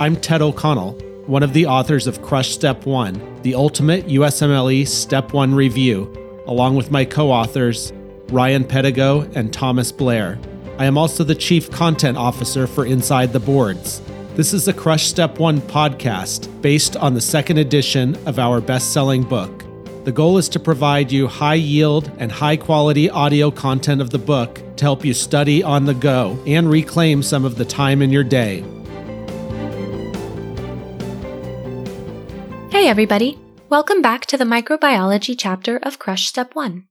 I'm Ted O'Connell, one of the authors of Crush Step 1, the ultimate USMLE Step 1 review, along with my co-authors, Ryan Pedigo and Thomas Blair. I am also the Chief Content Officer for Inside the Boards. This is a Crush Step 1 podcast based on the second edition of our best-selling book. The goal is to provide you high-yield and high-quality audio content of the book to help you study on the go and reclaim some of the time in your day. Hey everybody, welcome back to the microbiology chapter of Crush Step 1.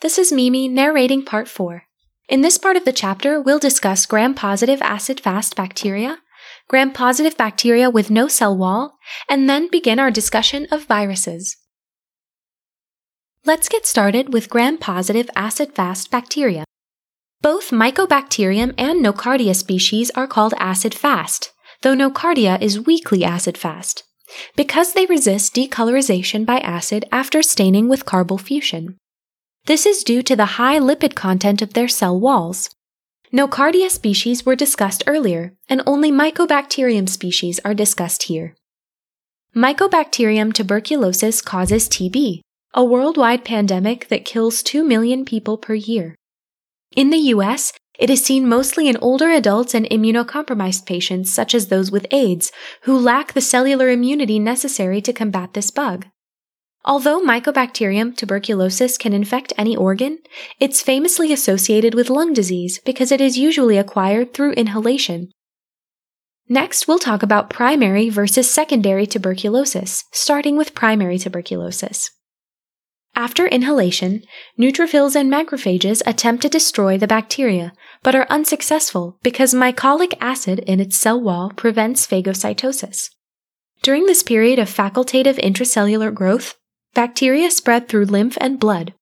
This is Mimi narrating part 4. In this part of the chapter, we'll discuss gram-positive acid-fast bacteria, gram-positive bacteria with no cell wall, and then begin our discussion of viruses. Let's get started with gram-positive acid-fast bacteria. Both Mycobacterium and Nocardia species are called acid-fast, though Nocardia is weakly acid-fast, because they resist decolorization by acid after staining with carbonyl fusion. This is due to the high lipid content of their cell walls. Nocardia species were discussed earlier, and only Mycobacterium species are discussed here. Mycobacterium tuberculosis causes TB, a worldwide pandemic that kills 2 million people per year. In the U.S., it is seen mostly in older adults and immunocompromised patients such as those with AIDS, who lack the cellular immunity necessary to combat this bug. Although Mycobacterium tuberculosis can infect any organ, it's famously associated with lung disease because it is usually acquired through inhalation. Next, we'll talk about primary versus secondary tuberculosis, starting with primary tuberculosis. After inhalation, neutrophils and macrophages attempt to destroy the bacteria, but are unsuccessful because mycolic acid in its cell wall prevents phagocytosis. During this period of facultative intracellular growth, bacteria spread through lymph and blood.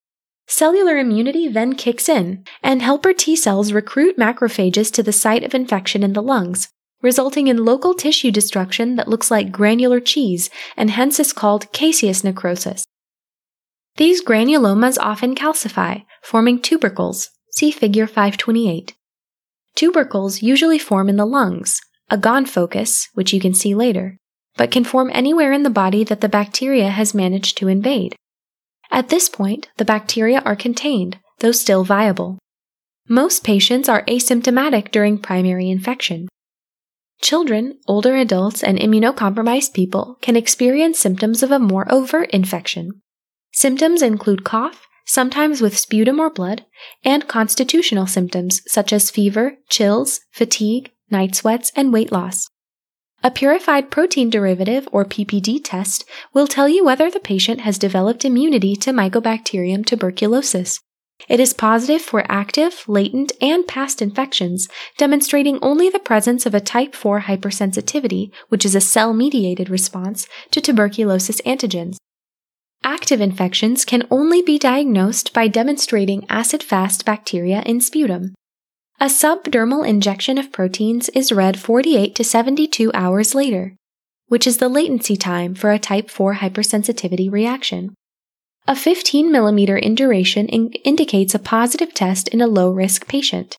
Cellular immunity then kicks in, and helper T cells recruit macrophages to the site of infection in the lungs, resulting in local tissue destruction that looks like granular cheese and hence is called caseous necrosis. These granulomas often calcify, forming tubercles, see figure 528. Tubercles usually form in the lungs, a Ghon focus, which you can see later, but can form anywhere in the body that the bacteria has managed to invade. At this point, the bacteria are contained, though still viable. Most patients are asymptomatic during primary infection. Children, older adults, and immunocompromised people can experience symptoms of a more overt infection. Symptoms include cough, sometimes with sputum or blood, and constitutional symptoms such as fever, chills, fatigue, night sweats, and weight loss. A purified protein derivative, or PPD test, will tell you whether the patient has developed immunity to Mycobacterium tuberculosis. It is positive for active, latent, and past infections, demonstrating only the presence of a type 4 hypersensitivity, which is a cell-mediated response to tuberculosis antigens. Active infections can only be diagnosed by demonstrating acid-fast bacteria in sputum. A subdermal injection of proteins is read 48 to 72 hours later, which is the latency time for a type 4 hypersensitivity reaction. A 15 mm in duration indicates a positive test in a low-risk patient.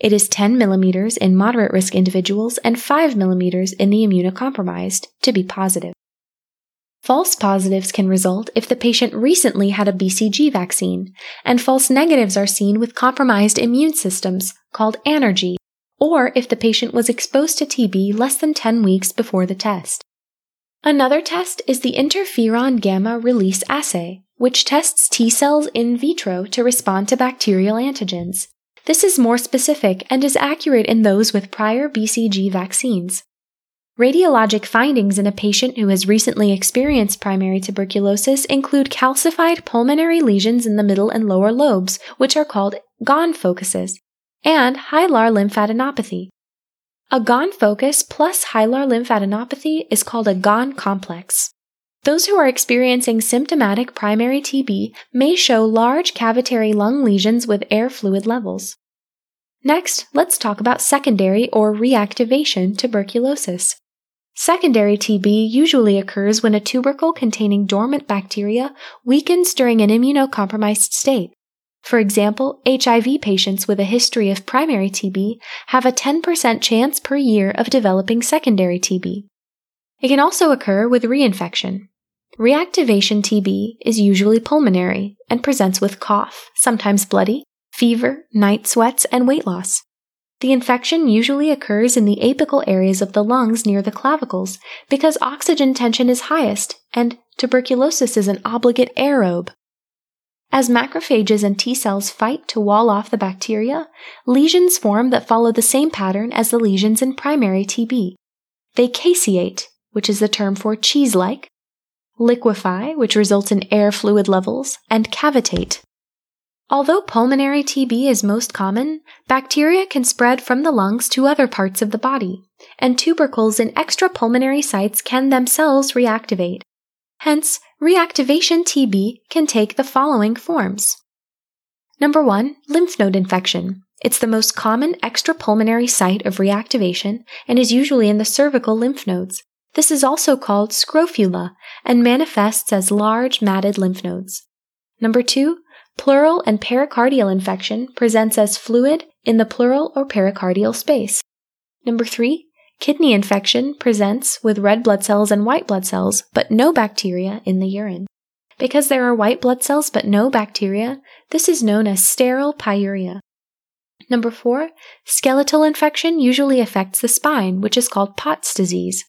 It is 10 mm in moderate-risk individuals and 5 mm in the immunocompromised to be positive. False positives can result if the patient recently had a BCG vaccine, and false negatives are seen with compromised immune systems, called anergy, or if the patient was exposed to TB less than 10 weeks before the test. Another test is the interferon gamma release assay, which tests T cells in vitro to respond to bacterial antigens. This is more specific and is accurate in those with prior BCG vaccines. Radiologic findings in a patient who has recently experienced primary tuberculosis include calcified pulmonary lesions in the middle and lower lobes, which are called Ghon focuses, and hilar lymphadenopathy. A Ghon focus plus hilar lymphadenopathy is called a Ghon complex. Those who are experiencing symptomatic primary TB may show large cavitary lung lesions with air fluid levels. Next, let's talk about secondary or reactivation tuberculosis. Secondary TB usually occurs when a tubercle containing dormant bacteria weakens during an immunocompromised state. For example, HIV patients with a history of primary TB have a 10% chance per year of developing secondary TB. It can also occur with reinfection. Reactivation TB is usually pulmonary and presents with cough, sometimes bloody, fever, night sweats, and weight loss. The infection usually occurs in the apical areas of the lungs near the clavicles because oxygen tension is highest and tuberculosis is an obligate aerobe. As macrophages and T cells fight to wall off the bacteria, lesions form that follow the same pattern as the lesions in primary TB. They caseate, which is the term for cheese-like, liquefy, which results in air fluid levels, and cavitate. Although pulmonary TB is most common, bacteria can spread from the lungs to other parts of the body, and tubercles in extrapulmonary sites can themselves reactivate. Hence, reactivation TB can take the following forms. Number 1, lymph node infection. It's the most common extrapulmonary site of reactivation and is usually in the cervical lymph nodes. This is also called scrofula and manifests as large matted lymph nodes. Number 2, pleural and pericardial infection presents as fluid in the pleural or pericardial space. Number 3, kidney infection presents with red blood cells and white blood cells, but no bacteria in the urine. Because there are white blood cells but no bacteria, this is known as sterile pyuria. Number 4, skeletal infection usually affects the spine, which is called Pott's disease.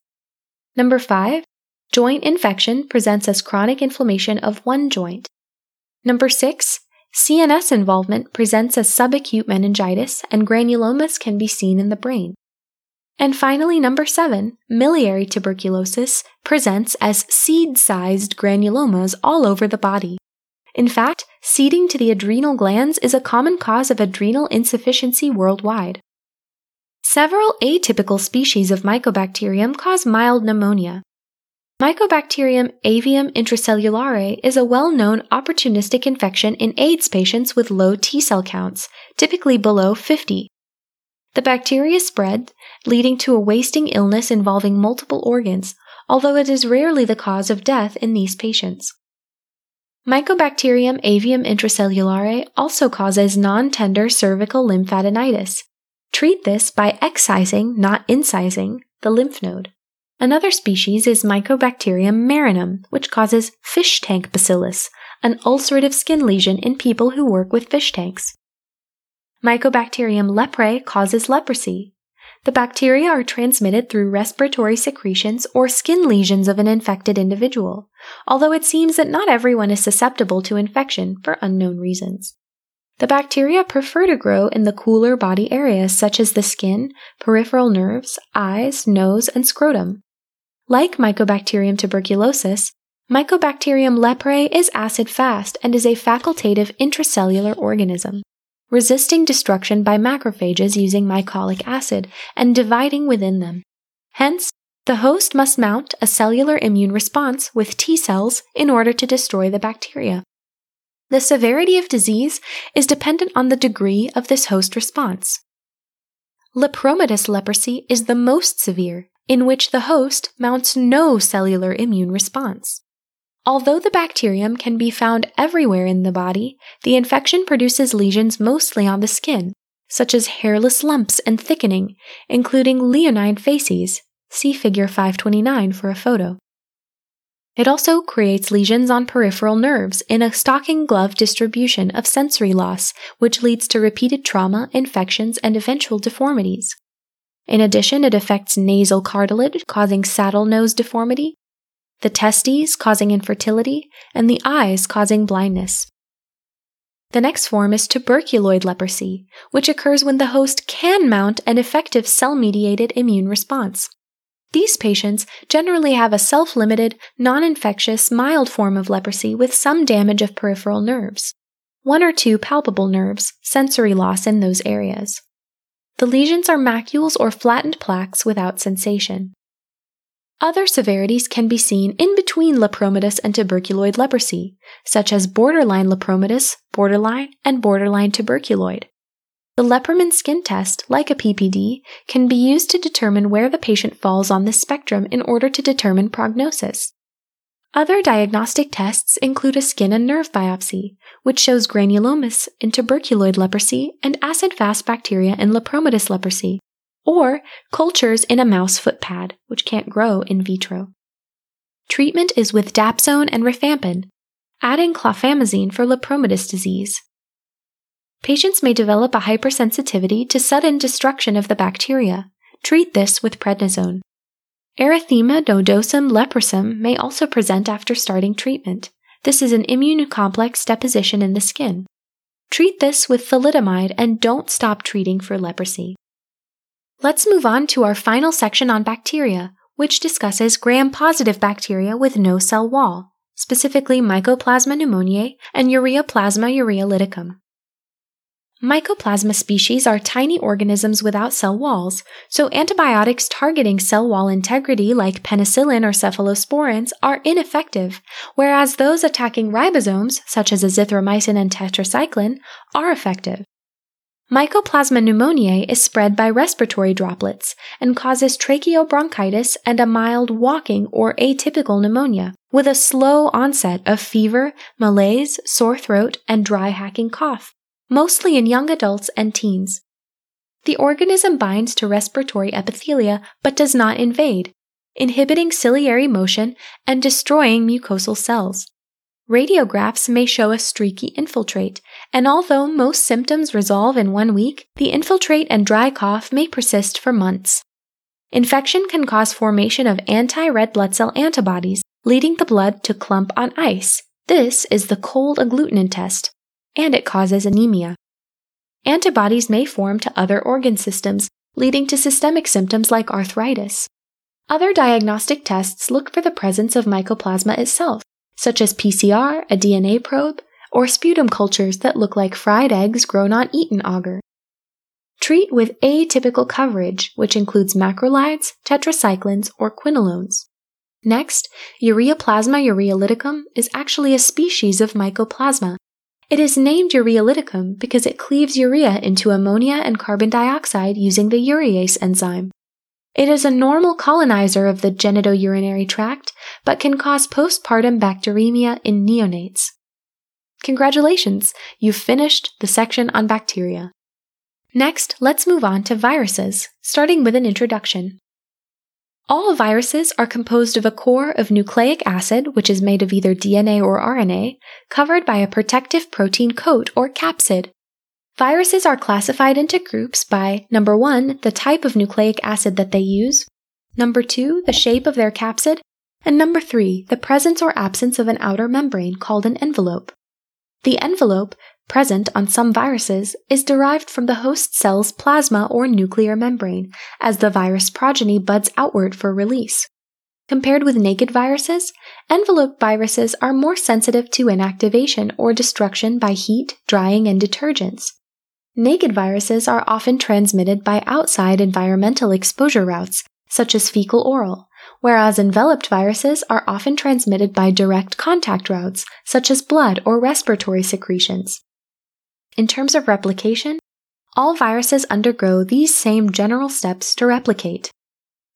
Number 5, joint infection presents as chronic inflammation of one joint. Number 6, CNS involvement presents as subacute meningitis and granulomas can be seen in the brain. And finally, number 7, miliary tuberculosis presents as seed-sized granulomas all over the body. In fact, seeding to the adrenal glands is a common cause of adrenal insufficiency worldwide. Several atypical species of Mycobacterium cause mild pneumonia. Mycobacterium avium intracellulare is a well-known opportunistic infection in AIDS patients with low T-cell counts, typically below 50. The bacteria spread, leading to a wasting illness involving multiple organs, although it is rarely the cause of death in these patients. Mycobacterium avium intracellulare also causes non-tender cervical lymphadenitis. Treat this by excising, not incising, the lymph node. Another species is Mycobacterium marinum, which causes fish tank bacillus, an ulcerative skin lesion in people who work with fish tanks. Mycobacterium leprae causes leprosy. The bacteria are transmitted through respiratory secretions or skin lesions of an infected individual, although it seems that not everyone is susceptible to infection for unknown reasons. The bacteria prefer to grow in the cooler body areas such as the skin, peripheral nerves, eyes, nose, and scrotum. Like Mycobacterium tuberculosis, Mycobacterium leprae is acid-fast and is a facultative intracellular organism, resisting destruction by macrophages using mycolic acid and dividing within them. Hence, the host must mount a cellular immune response with T cells in order to destroy the bacteria. The severity of disease is dependent on the degree of this host response. Lepromatous leprosy is the most severe, in which the host mounts no cellular immune response. Although the bacterium can be found everywhere in the body, the infection produces lesions mostly on the skin, such as hairless lumps and thickening, including leonine facies. See figure 529 for a photo. It also creates lesions on peripheral nerves in a stocking glove distribution of sensory loss, which leads to repeated trauma, infections, and eventual deformities. In addition, it affects nasal cartilage, causing saddle nose deformity, the testes, causing infertility, and the eyes, causing blindness. The next form is tuberculoid leprosy, which occurs when the host can mount an effective cell-mediated immune response. These patients generally have a self-limited, non-infectious, mild form of leprosy with some damage of peripheral nerves, 1 or 2 palpable nerves, sensory loss in those areas. The lesions are macules or flattened plaques without sensation. Other severities can be seen in between lepromatous and tuberculoid leprosy, such as borderline lepromatous, borderline, and borderline tuberculoid. The Lepperman skin test, like a PPD, can be used to determine where the patient falls on this spectrum in order to determine prognosis. Other diagnostic tests include a skin and nerve biopsy, which shows granulomas in tuberculoid leprosy and acid-fast bacteria in lepromatous leprosy, or cultures in a mouse footpad, which can't grow in vitro. Treatment is with dapsone and rifampin, adding clofamazine for lepromatous disease. Patients may develop a hypersensitivity to sudden destruction of the bacteria. Treat this with prednisone. Erythema nodosum leprosum may also present after starting treatment. This is an immunocomplex deposition in the skin. Treat this with thalidomide and don't stop treating for leprosy. Let's move on to our final section on bacteria, which discusses gram-positive bacteria with no cell wall, specifically Mycoplasma pneumoniae and Ureaplasma urealyticum. Mycoplasma species are tiny organisms without cell walls, so antibiotics targeting cell wall integrity like penicillin or cephalosporins are ineffective, whereas those attacking ribosomes, such as azithromycin and tetracycline, are effective. Mycoplasma pneumoniae is spread by respiratory droplets and causes tracheobronchitis and a mild walking or atypical pneumonia, with a slow onset of fever, malaise, sore throat, and dry hacking cough, mostly in young adults and teens. The organism binds to respiratory epithelia but does not invade, inhibiting ciliary motion and destroying mucosal cells. Radiographs may show a streaky infiltrate, and although most symptoms resolve in 1 week, the infiltrate and dry cough may persist for months. Infection can cause formation of anti-red blood cell antibodies, leading the blood to clump on ice. This is the cold agglutinin test, and it causes anemia. Antibodies may form to other organ systems, leading to systemic symptoms like arthritis. Other diagnostic tests look for the presence of mycoplasma itself, such as PCR, a DNA probe, or sputum cultures that look like fried eggs grown on eaten agar. Treat with atypical coverage, which includes macrolides, tetracyclines, or quinolones. Next, Ureaplasma urealyticum is actually a species of mycoplasma. It is named urealyticum because it cleaves urea into ammonia and carbon dioxide using the urease enzyme. It is a normal colonizer of the genitourinary tract, but can cause postpartum bacteremia in neonates. Congratulations, you've finished the section on bacteria. Next, let's move on to viruses, starting with an introduction. All viruses are composed of a core of nucleic acid, which is made of either DNA or RNA, covered by a protective protein coat or capsid. Viruses are classified into groups by, number 1, the type of nucleic acid that they use, number 2, the shape of their capsid, and number 3, the presence or absence of an outer membrane called an envelope. The envelope, present on some viruses, is derived from the host cell's plasma or nuclear membrane, as the virus progeny buds outward for release. Compared with naked viruses, envelope viruses are more sensitive to inactivation or destruction by heat, drying, and detergents. Naked viruses are often transmitted by outside environmental exposure routes, such as fecal-oral, whereas enveloped viruses are often transmitted by direct contact routes, such as blood or respiratory secretions. In terms of replication, all viruses undergo these same general steps to replicate.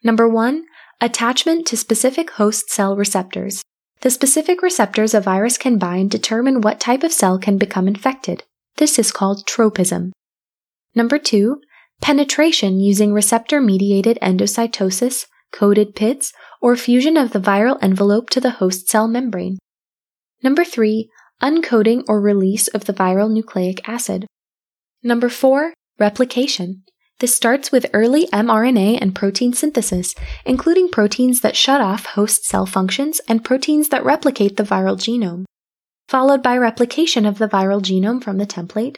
Number 1, attachment to specific host cell receptors. The specific receptors a virus can bind determine what type of cell can become infected. This is called tropism. Number 2, penetration using receptor-mediated endocytosis, coated pits, or fusion of the viral envelope to the host cell membrane. Number 3, uncoating or release of the viral nucleic acid. Number 4, replication. This starts with early mRNA and protein synthesis, including proteins that shut off host cell functions and proteins that replicate the viral genome, followed by replication of the viral genome from the template,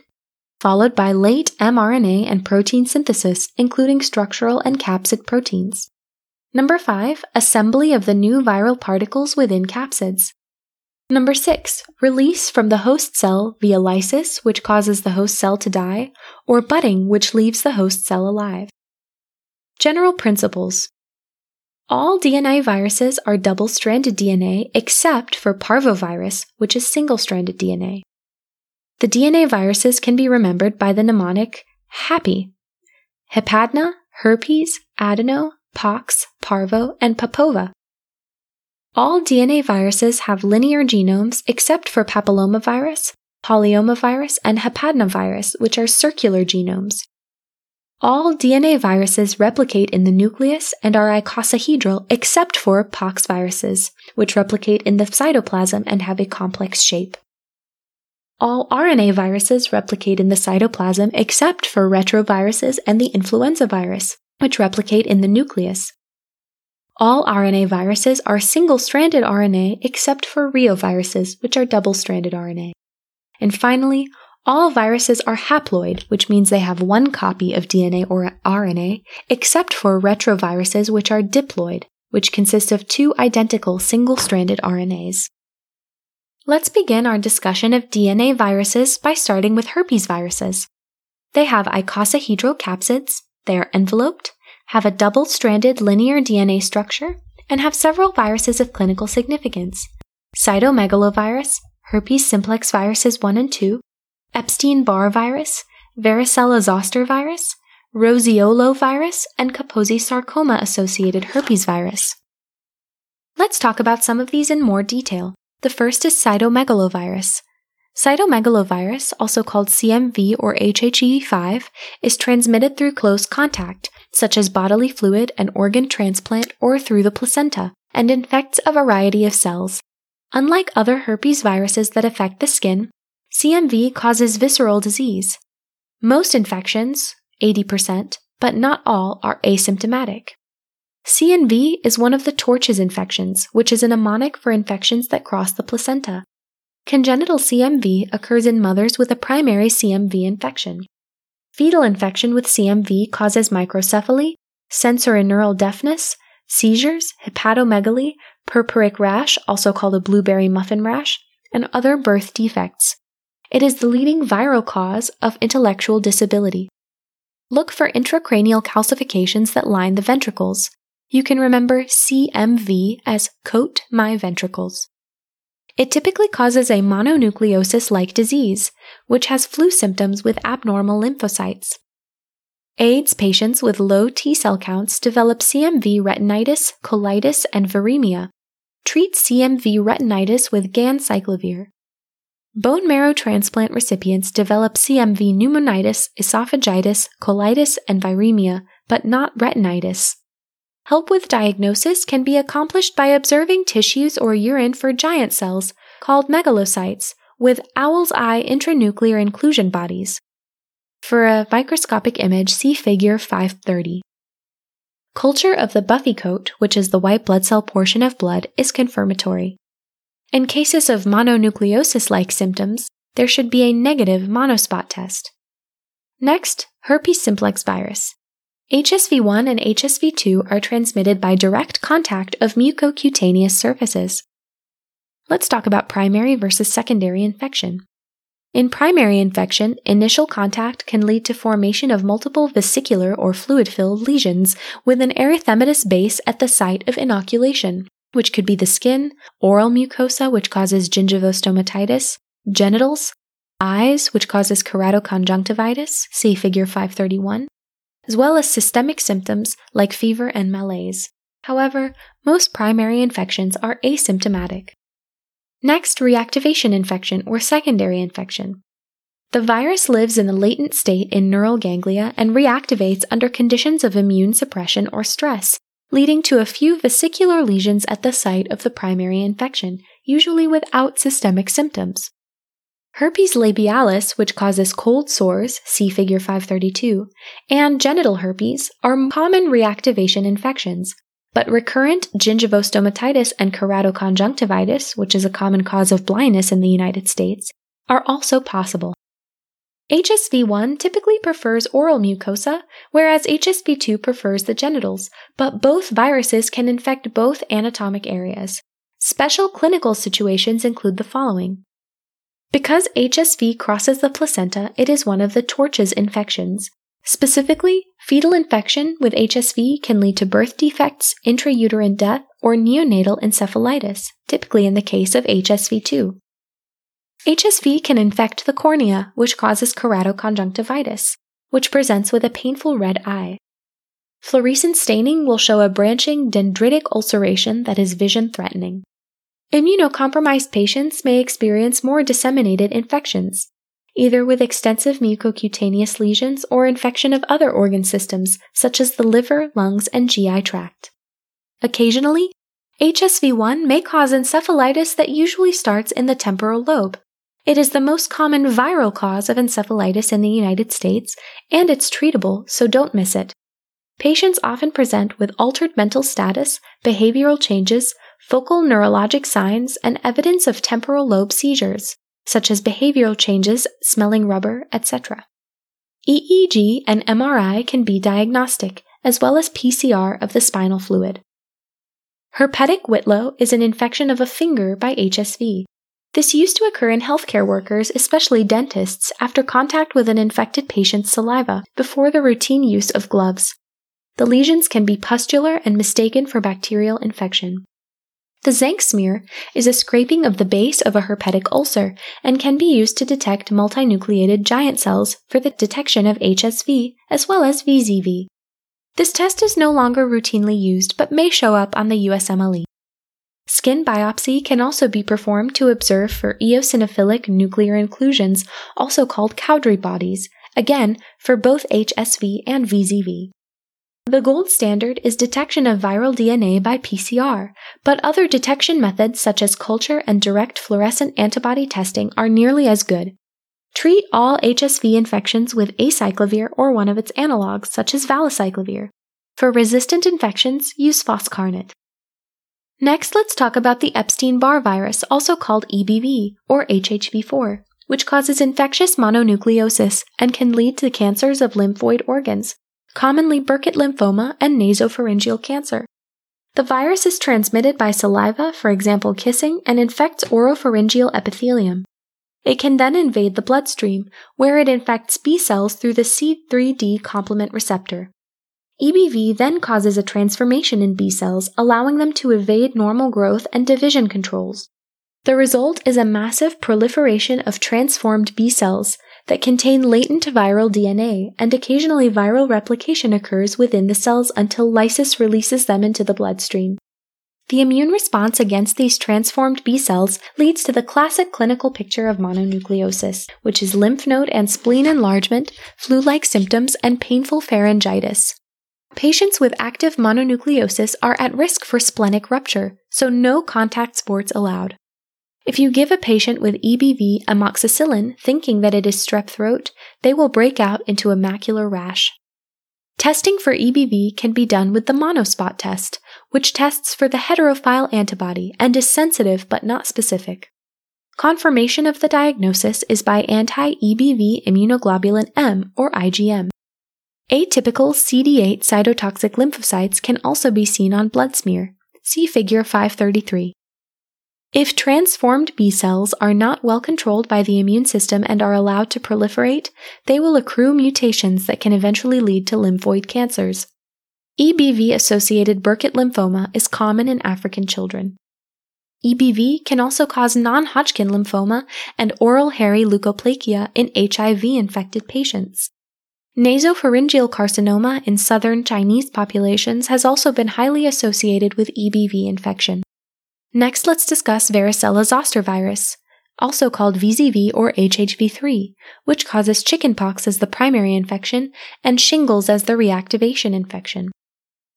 followed by late mRNA and protein synthesis, including structural and capsid proteins. Number 5, assembly of the new viral particles within capsids. Number 6, release from the host cell via lysis, which causes the host cell to die, or budding, which leaves the host cell alive. General principles. All DNA viruses are double-stranded DNA except for parvovirus, which is single-stranded DNA. The DNA viruses can be remembered by the mnemonic HAPPY, hepadna, herpes, adeno, pox, parvo, and papova. All DNA viruses have linear genomes except for papillomavirus, polyomavirus, and hepadnavirus, which are circular genomes. All DNA viruses replicate in the nucleus and are icosahedral except for pox viruses, which replicate in the cytoplasm and have a complex shape. All RNA viruses replicate in the cytoplasm except for retroviruses and the influenza virus, which replicate in the nucleus. All RNA viruses are single-stranded RNA except for reoviruses, which are double-stranded RNA. And finally, all viruses are haploid, which means they have one copy of DNA or RNA, except for retroviruses, which are diploid, which consist of two identical single-stranded RNAs. Let's begin our discussion of DNA viruses by starting with herpes viruses. They have icosahedral capsids, they are enveloped, have a double-stranded linear DNA structure, and have several viruses of clinical significance: cytomegalovirus, herpes simplex viruses 1 and 2, Epstein-Barr virus, varicella zoster virus, roseolovirus, and Kaposi sarcoma-associated herpes virus. Let's talk about some of these in more detail. The first is cytomegalovirus. Cytomegalovirus, also called CMV or HSV-5, is transmitted through close contact, such as bodily fluid, an organ transplant, or through the placenta, and infects a variety of cells. Unlike other herpes viruses that affect the skin, CMV causes visceral disease. Most infections, 80%, but not all, are asymptomatic. CMV is one of the Torch's infections, which is a mnemonic for infections that cross the placenta. Congenital CMV occurs in mothers with a primary CMV infection. Fetal infection with CMV causes microcephaly, sensorineural deafness, seizures, hepatomegaly, purpuric rash, also called a blueberry muffin rash, and other birth defects. It is the leading viral cause of intellectual disability. Look for intracranial calcifications that line the ventricles. You can remember CMV as coat my ventricles. It typically causes a mononucleosis-like disease, which has flu symptoms with abnormal lymphocytes. AIDS patients with low T-cell counts develop CMV retinitis, colitis, and viremia. Treat CMV retinitis with ganciclovir. Bone marrow transplant recipients develop CMV pneumonitis, esophagitis, colitis, and viremia, but not retinitis. Help with diagnosis can be accomplished by observing tissues or urine for giant cells, called megalocytes, with owl's eye intranuclear inclusion bodies. For a microscopic image, see figure 530. Culture of the buffy coat, which is the white blood cell portion of blood, is confirmatory. In cases of mononucleosis-like symptoms, there should be a negative monospot test. Next, herpes simplex virus. HSV-1 and HSV-2 are transmitted by direct contact of mucocutaneous surfaces. Let's talk about primary versus secondary infection. In primary infection, initial contact can lead to formation of multiple vesicular or fluid-filled lesions with an erythematous base at the site of inoculation, which could be the skin, oral mucosa, which causes gingivostomatitis, genitals, eyes, which causes keratoconjunctivitis, see figure 531, as well as systemic symptoms like fever and malaise. However, most primary infections are asymptomatic. Next, reactivation infection or secondary infection. The virus lives in the latent state in neural ganglia and reactivates under conditions of immune suppression or stress, leading to a few vesicular lesions at the site of the primary infection, usually without systemic symptoms. Herpes labialis, which causes cold sores, see figure 532, and genital herpes are common reactivation infections, but recurrent gingivostomatitis and keratoconjunctivitis, which is a common cause of blindness in the United States, are also possible. HSV-1 typically prefers oral mucosa, whereas HSV-2 prefers the genitals, but both viruses can infect both anatomic areas. Special clinical situations include the following. Because HSV crosses the placenta, it is one of the Torch's infections. Specifically, fetal infection with HSV can lead to birth defects, intrauterine death, or neonatal encephalitis, typically in the case of HSV-2. HSV can infect the cornea, which causes keratoconjunctivitis, which presents with a painful red eye. Fluorescent staining will show a branching dendritic ulceration that is vision-threatening. Immunocompromised patients may experience more disseminated infections, either with extensive mucocutaneous lesions or infection of other organ systems such as the liver, lungs, and GI tract. Occasionally, HSV-1 may cause encephalitis that usually starts in the temporal lobe. It is the most common viral cause of encephalitis in the United States, and it's treatable, so don't miss it. Patients often present with altered mental status, behavioral changes, focal neurologic signs, and evidence of temporal lobe seizures, such as behavioral changes, smelling rubber, etc. EEG and MRI can be diagnostic, as well as PCR of the spinal fluid. Herpetic whitlow is an infection of a finger by HSV. This used to occur in healthcare workers, especially dentists, after contact with an infected patient's saliva before the routine use of gloves. The lesions can be pustular and mistaken for bacterial infection. The Zank smear is a scraping of the base of a herpetic ulcer and can be used to detect multinucleated giant cells for the detection of HSV as well as VZV. This test is no longer routinely used but may show up on the USMLE. Skin biopsy can also be performed to observe for eosinophilic nuclear inclusions, also called Cowdry bodies, again for both HSV and VZV. The gold standard is detection of viral DNA by PCR, but other detection methods such as culture and direct fluorescent antibody testing are nearly as good. Treat all HSV infections with acyclovir or one of its analogs such as valacyclovir. For resistant infections, use foscarnet. Next, let's talk about the Epstein-Barr virus, also called EBV or HHV4, which causes infectious mononucleosis and can lead to cancers of lymphoid organs, commonly Burkitt lymphoma and nasopharyngeal cancer. The virus is transmitted by saliva, for example kissing, and infects oropharyngeal epithelium. It can then invade the bloodstream, where it infects B cells through the C3d complement receptor. EBV then causes a transformation in B cells, allowing them to evade normal growth and division controls. The result is a massive proliferation of transformed B cells that contain latent viral DNA, and occasionally viral replication occurs within the cells until lysis releases them into the bloodstream. The immune response against these transformed B cells leads to the classic clinical picture of mononucleosis, which is lymph node and spleen enlargement, flu-like symptoms, and painful pharyngitis. Patients with active mononucleosis are at risk for splenic rupture, so no contact sports allowed. If you give a patient with EBV amoxicillin thinking that it is strep throat, they will break out into a macular rash. Testing for EBV can be done with the monospot test, which tests for the heterophile antibody and is sensitive but not specific. Confirmation of the diagnosis is by anti-EBV immunoglobulin M or IgM. Atypical CD8 cytotoxic lymphocytes can also be seen on blood smear. See figure 533. If transformed B cells are not well controlled by the immune system and are allowed to proliferate, they will accrue mutations that can eventually lead to lymphoid cancers. EBV-associated Burkitt lymphoma is common in African children. EBV can also cause non-Hodgkin lymphoma and oral hairy leukoplakia in HIV-infected patients. Nasopharyngeal carcinoma in southern Chinese populations has also been highly associated with EBV infection. Next, let's discuss varicella zoster virus, also called VZV or HHV3, which causes chickenpox as the primary infection and shingles as the reactivation infection.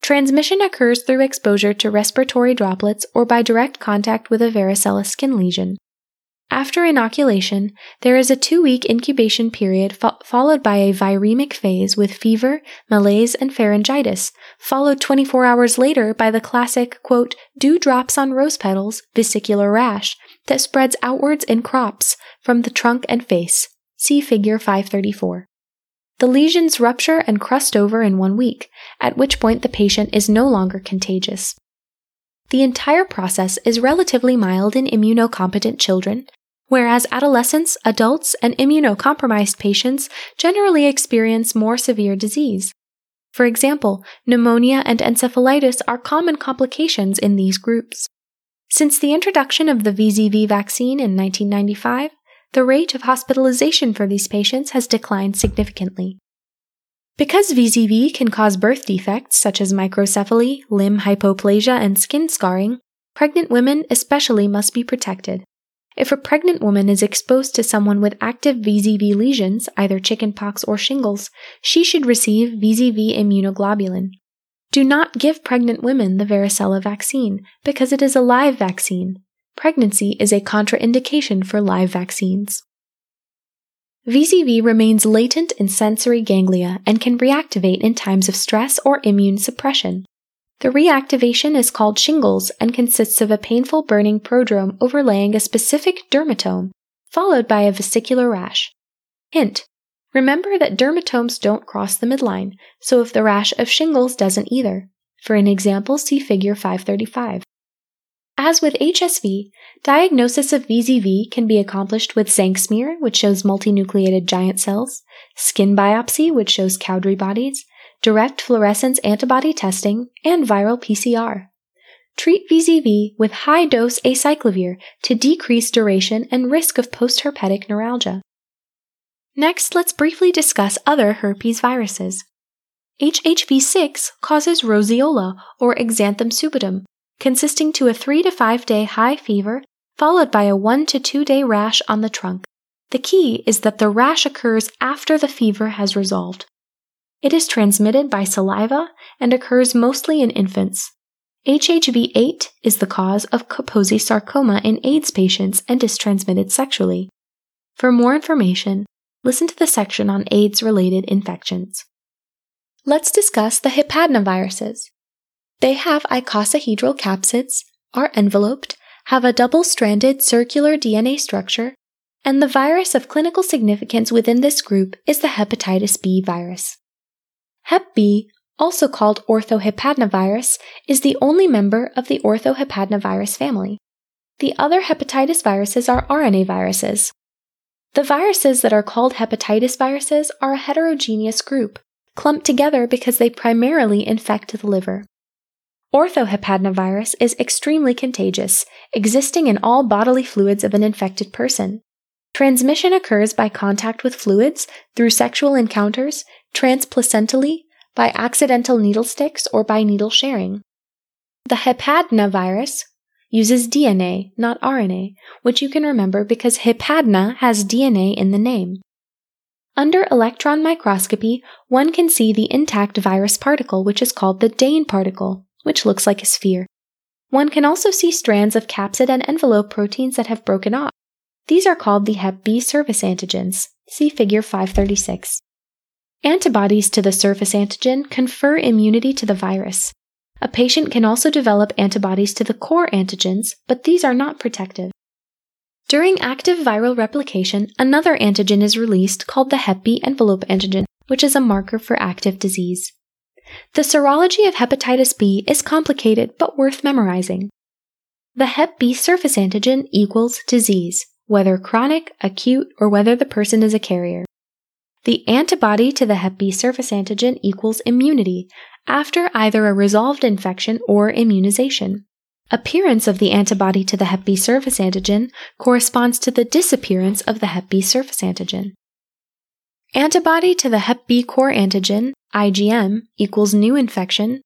Transmission occurs through exposure to respiratory droplets or by direct contact with a varicella skin lesion. After inoculation, there is a 2-week incubation period followed by a viremic phase with fever, malaise, and pharyngitis, followed 24 hours later by the classic, quote, dewdrops on rose petals, vesicular rash, that spreads outwards in crops from the trunk and face. See figure 534. The lesions rupture and crust over in 1 week, at which point the patient is no longer contagious. The entire process is relatively mild in immunocompetent children, whereas adolescents, adults, and immunocompromised patients generally experience more severe disease. For example, pneumonia and encephalitis are common complications in these groups. Since the introduction of the VZV vaccine in 1995, the rate of hospitalization for these patients has declined significantly. Because VZV can cause birth defects such as microcephaly, limb hypoplasia, and skin scarring, pregnant women especially must be protected. If a pregnant woman is exposed to someone with active VZV lesions, either chickenpox or shingles, she should receive VZV immunoglobulin. Do not give pregnant women the varicella vaccine because it is a live vaccine. Pregnancy is a contraindication for live vaccines. VZV remains latent in sensory ganglia and can reactivate in times of stress or immune suppression. The reactivation is called shingles and consists of a painful burning prodrome overlaying a specific dermatome, followed by a vesicular rash. Hint: remember that dermatomes don't cross the midline, so if the rash of shingles doesn't either. For an example, see figure 535. As with HSV, diagnosis of VZV can be accomplished with Zank smear, which shows multinucleated giant cells, skin biopsy, which shows Cowdry bodies, direct fluorescence antibody testing, and viral PCR. Treat VZV with high-dose acyclovir to decrease duration and risk of postherpetic neuralgia. Next, let's briefly discuss other herpes viruses. HHV6 causes roseola or exanthum subitum, consisting to a 3 to 5-day high fever followed by a 1 to 2-day rash on the trunk. The key is that the rash occurs after the fever has resolved. It is transmitted by saliva and occurs mostly in infants. HHV8 is the cause of Kaposi sarcoma in AIDS patients and is transmitted sexually. For more information, listen to the section on AIDS-related infections. Let's discuss the hepadnaviruses. They have icosahedral capsids, are enveloped, have a double-stranded circular DNA structure, and the virus of clinical significance within this group is the hepatitis B virus. Hep B, also called orthohepadnavirus, is the only member of the orthohepadnavirus family. The other hepatitis viruses are RNA viruses. The viruses that are called hepatitis viruses are a heterogeneous group, clumped together because they primarily infect the liver. Orthohepadnavirus is extremely contagious, existing in all bodily fluids of an infected person. Transmission occurs by contact with fluids, through sexual encounters, transplacentally, by accidental needle sticks, or by needle sharing. The hepadnavirus uses DNA, not RNA, which you can remember because hepadna has DNA in the name. Under electron microscopy, one can see the intact virus particle, which is called the Dane particle, which looks like a sphere. One can also see strands of capsid and envelope proteins that have broken off. These are called the Hep B surface antigens. See figure 536. Antibodies to the surface antigen confer immunity to the virus. A patient can also develop antibodies to the core antigens, but these are not protective. During active viral replication, another antigen is released called the Hep B envelope antigen, which is a marker for active disease. The serology of hepatitis B is complicated but worth memorizing. The Hep B surface antigen equals disease, whether chronic, acute, or whether the person is a carrier. The antibody to the Hep B surface antigen equals immunity, after either a resolved infection or immunization. Appearance of the antibody to the Hep B surface antigen corresponds to the disappearance of the Hep B surface antigen. Antibody to the Hep B core antigen, IgM, equals new infection.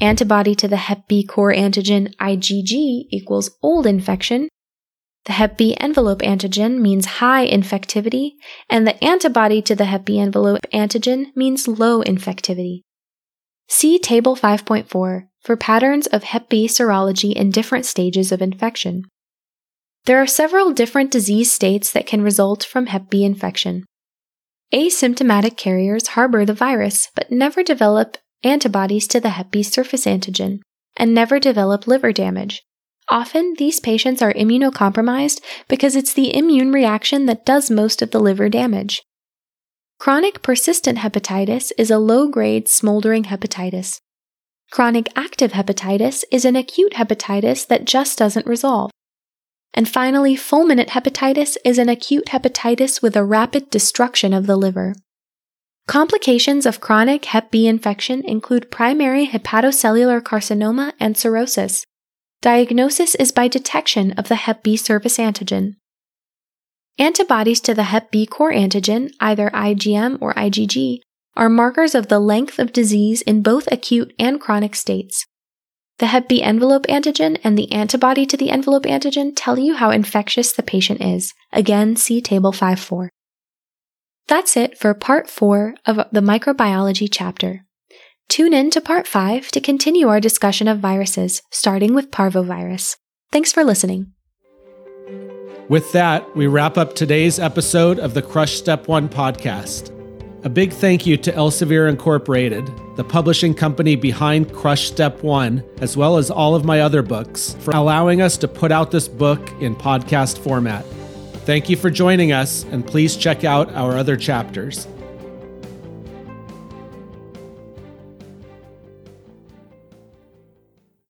Antibody to the Hep B core antigen, IgG, equals old infection. The Hep B envelope antigen means high infectivity, and the antibody to the Hep B envelope antigen means low infectivity. See Table 5.4 for patterns of Hep B serology in different stages of infection. There are several different disease states that can result from Hep B infection. Asymptomatic carriers harbor the virus but never develop antibodies to the Hep B surface antigen and never develop liver damage. Often, these patients are immunocompromised because it's the immune reaction that does most of the liver damage. Chronic persistent hepatitis is a low-grade smoldering hepatitis. Chronic active hepatitis is an acute hepatitis that just doesn't resolve. And finally, fulminant hepatitis is an acute hepatitis with a rapid destruction of the liver. Complications of chronic Hep B infection include primary hepatocellular carcinoma and cirrhosis. Diagnosis is by detection of the Hep B surface antigen. Antibodies to the Hep B core antigen, either IgM or IgG, are markers of the length of disease in both acute and chronic states. The hep B envelope antigen and the antibody to the envelope antigen tell you how infectious the patient is. Again, see Table 5.4. That's it for Part 4 of the microbiology chapter. Tune in to Part 5 to continue our discussion of viruses, starting with parvovirus. Thanks for listening. With that, we wrap up today's episode of the Crush Step 1 podcast. A big thank you to Elsevier Incorporated, the publishing company behind Crush Step 1, as well as all of my other books, for allowing us to put out this book in podcast format. Thank you for joining us, and please check out our other chapters.